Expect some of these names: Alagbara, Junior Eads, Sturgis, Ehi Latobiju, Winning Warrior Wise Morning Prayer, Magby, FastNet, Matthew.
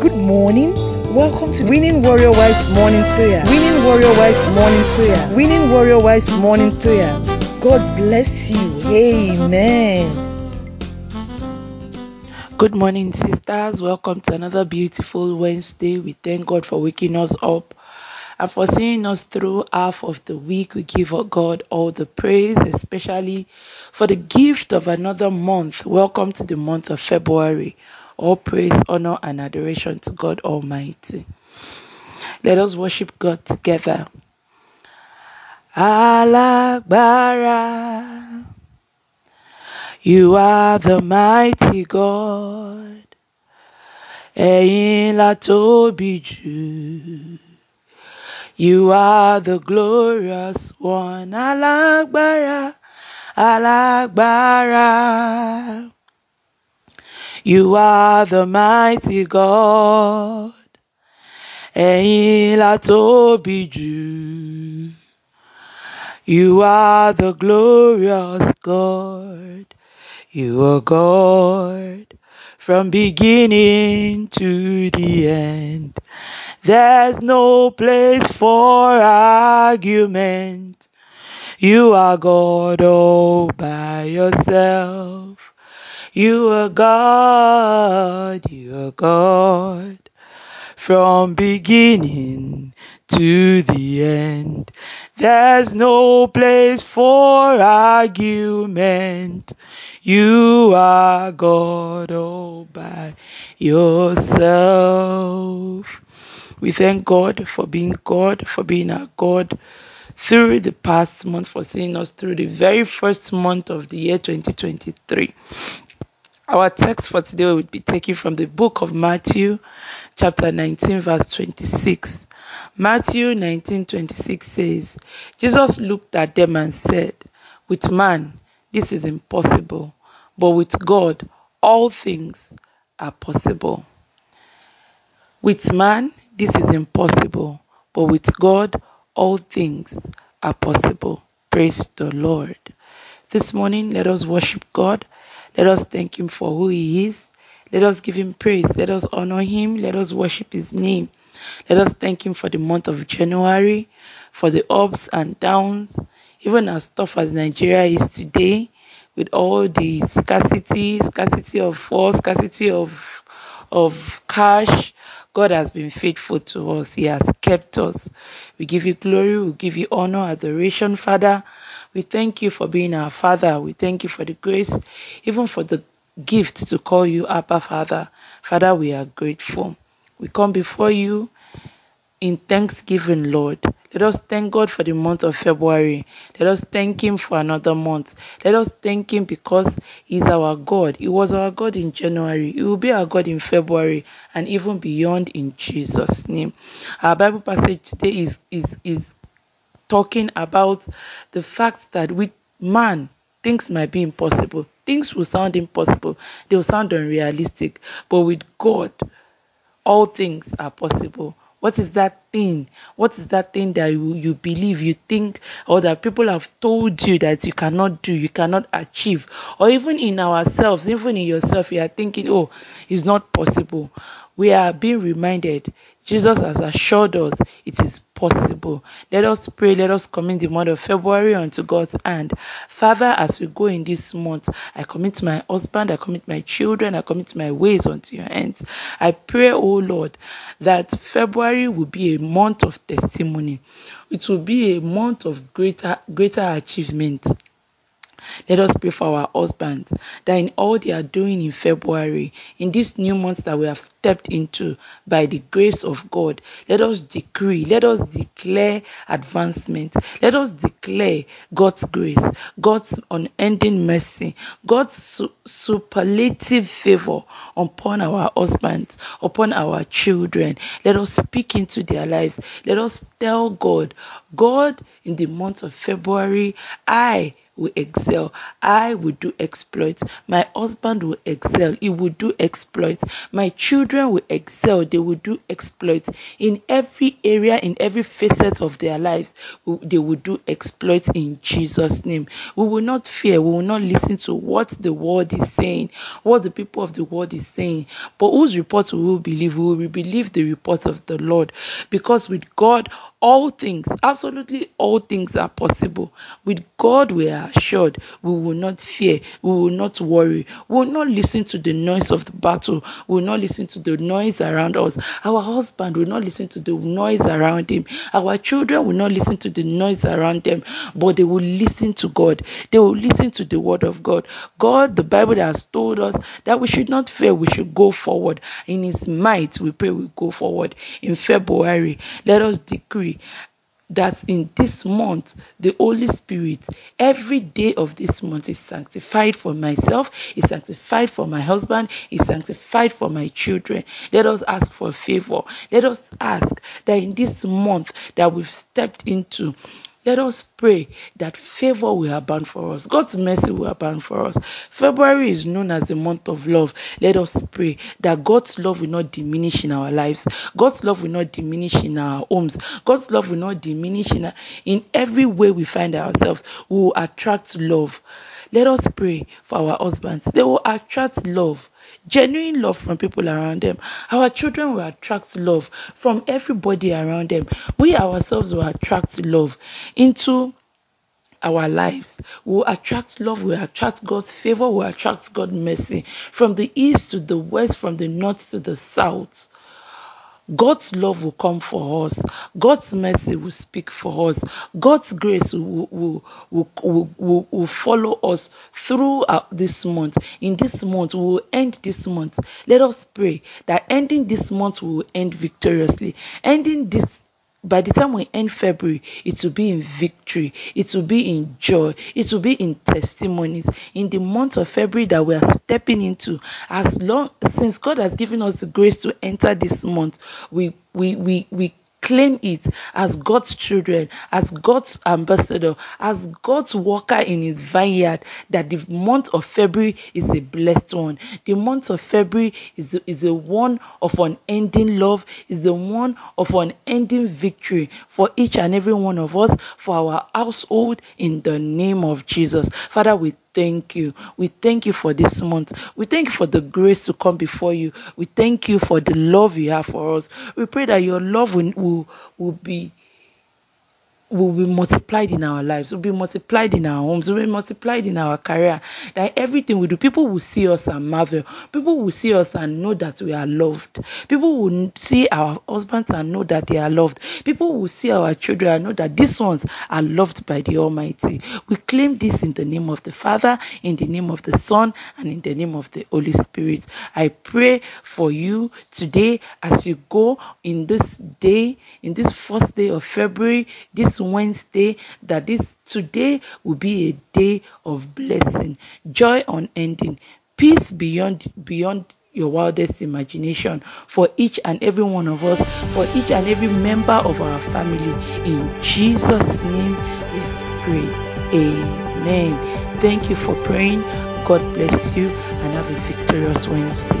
Good morning. Welcome to Winning Warrior Wise Morning Prayer. Winning Warrior Wise Morning Prayer. Winning Warrior Wise Morning Prayer. God bless you. Amen. Good morning, sisters. Welcome to another beautiful Wednesday. We thank God for waking us up and for seeing us through half of the week. We give God all the praise, especially for the gift of another month. Welcome to the month of February. All praise, honor, and adoration to God Almighty. Let us worship God together. Alagbara, you are the mighty God. Ehi Latobiju, you are the glorious one. Alagbara, Alagbara. You are the mighty God. Ehi Latobiju. You are the glorious God. You are God from beginning to the end. There's no place for argument. You are God all by yourself. You are God, you are God, from beginning to the end. There's no place for argument. You are God all by yourself. We thank God, for being our God through the past month, for seeing us through the very first month of the year 2023. Our text for today will be taken from the book of Matthew, chapter 19, verse 26. Matthew 19:26 says, Jesus looked at them and said, with man, this is impossible, but with God, all things are possible. With man, this is impossible, but with God, all things are possible. Praise the Lord. This morning, let us worship God. Let us thank him for who he is. Let us give him praise. Let us honor him. Let us worship his name. Let us thank him for the month of January, for the ups and downs, even as tough as Nigeria is today, with all the scarcity of cash. God has been faithful to us. He has kept us. We give you glory. We give you honor, adoration, Father. We thank you for being our Father. We thank you for the grace, even for the gift to call you Abba Father. Father, we are grateful. We come before you in thanksgiving, Lord. Let us thank God for the month of February. Let us thank him for another month. Let us thank him because he's our God. He was our God in January. He will be our God in February and even beyond, in Jesus' name. Our Bible passage today is talking about the fact that with man, things might be impossible. Things will sound impossible. They will sound unrealistic. But with God, all things are possible. What is that thing? What is that thing that you believe, you think, or that people have told you that you cannot do, you cannot achieve? Or even in ourselves, even in yourself, you are thinking, oh, it's not possible. We are being reminded, Jesus has assured us it is possible. Let us pray, let us commit the month of February unto God's hand. Father, as we go in this month, I commit my husband, I commit my children, I commit my ways unto your hands. I pray, oh Lord, that February will be a month of testimony. It will be a month of greater achievement. Let us pray for our husbands that in all they are doing in February, in this new month that we have stepped into by the grace of God, let us decree, let us declare advancement, let us declare God's grace, God's unending mercy, God's superlative favor upon our husbands, upon our children. Let us speak into their lives. Let us tell God, God, in the month of February, I will excel. I will do exploits. My husband will excel. He will do exploits. My children will excel. They will do exploits. In every area, in every facet of their lives, they will do exploits in Jesus' name. We will not fear. We will not listen to what the world is saying, what the people of the world is saying. But whose report we will believe? We will believe the report of the Lord. Because with God, all things, absolutely all things are possible. With God, we are assured. We will not fear. We will not worry. We will not listen to the noise of the battle. We will not listen to the noise around us. Our husband will not listen to the noise around him. Our children will not listen to the noise around them. But they will listen to God. They will listen to the word of God. God, the Bible has told us that we should not fear. We should go forward. In His might, we pray we go forward. In February, let us decree that in this month, the Holy Spirit, every day of this month, is sanctified for myself, is sanctified for my husband, is sanctified for my children. Let us ask for a favor. Let us ask that in this month that we've stepped into, let us pray that favor will abound for us. God's mercy will abound for us. February is known as the month of love. Let us pray that God's love will not diminish in our lives. God's love will not diminish in our homes. God's love will not diminish in every way we find ourselves. We will attract love. Let us pray for our husbands. They will attract love. Genuine love from people around them. Our children will attract love from everybody around them. We ourselves will attract love into our lives. We will attract love, we will attract God's favor, we will attract God's mercy. From the east to the west, from the north to the south, God's love will come for us. God's mercy will speak for us. God's grace will follow us throughout this month. In this month, we will end this month. Let us pray that ending this month, we will end victoriously. By the time we end February, it will be in victory, it will be in joy, it will be in testimonies. In the month of February that we are stepping into, since God has given us the grace to enter this month, we claim it as God's children, as God's ambassador, as God's worker in His vineyard, that the month of February is a blessed one. The month of February is a one of unending love, is the one of unending victory for each and every one of us, for our household, in the name of Jesus. Father, we thank you. We thank you for this month. We thank you for the grace to come before you. We thank you for the love you have for us. We pray that your love will be multiplied in our lives, will be multiplied in our homes, will be multiplied in our career. That everything we do, people will see us and marvel. People will see us and know that we are loved. People will see our husbands and know that they are loved. People will see our children and know that these ones are loved by the Almighty. We claim this in the name of the Father, in the name of the Son, and in the name of the Holy Spirit. I pray for you today as you go in this day, in this first day of February, this Wednesday, that today will be a day of blessing, joy unending, peace beyond your wildest imagination for each and every one of us, for each and every member of our family. In Jesus' name we pray. Amen. Thank you for praying. God bless you and have a victorious Wednesday.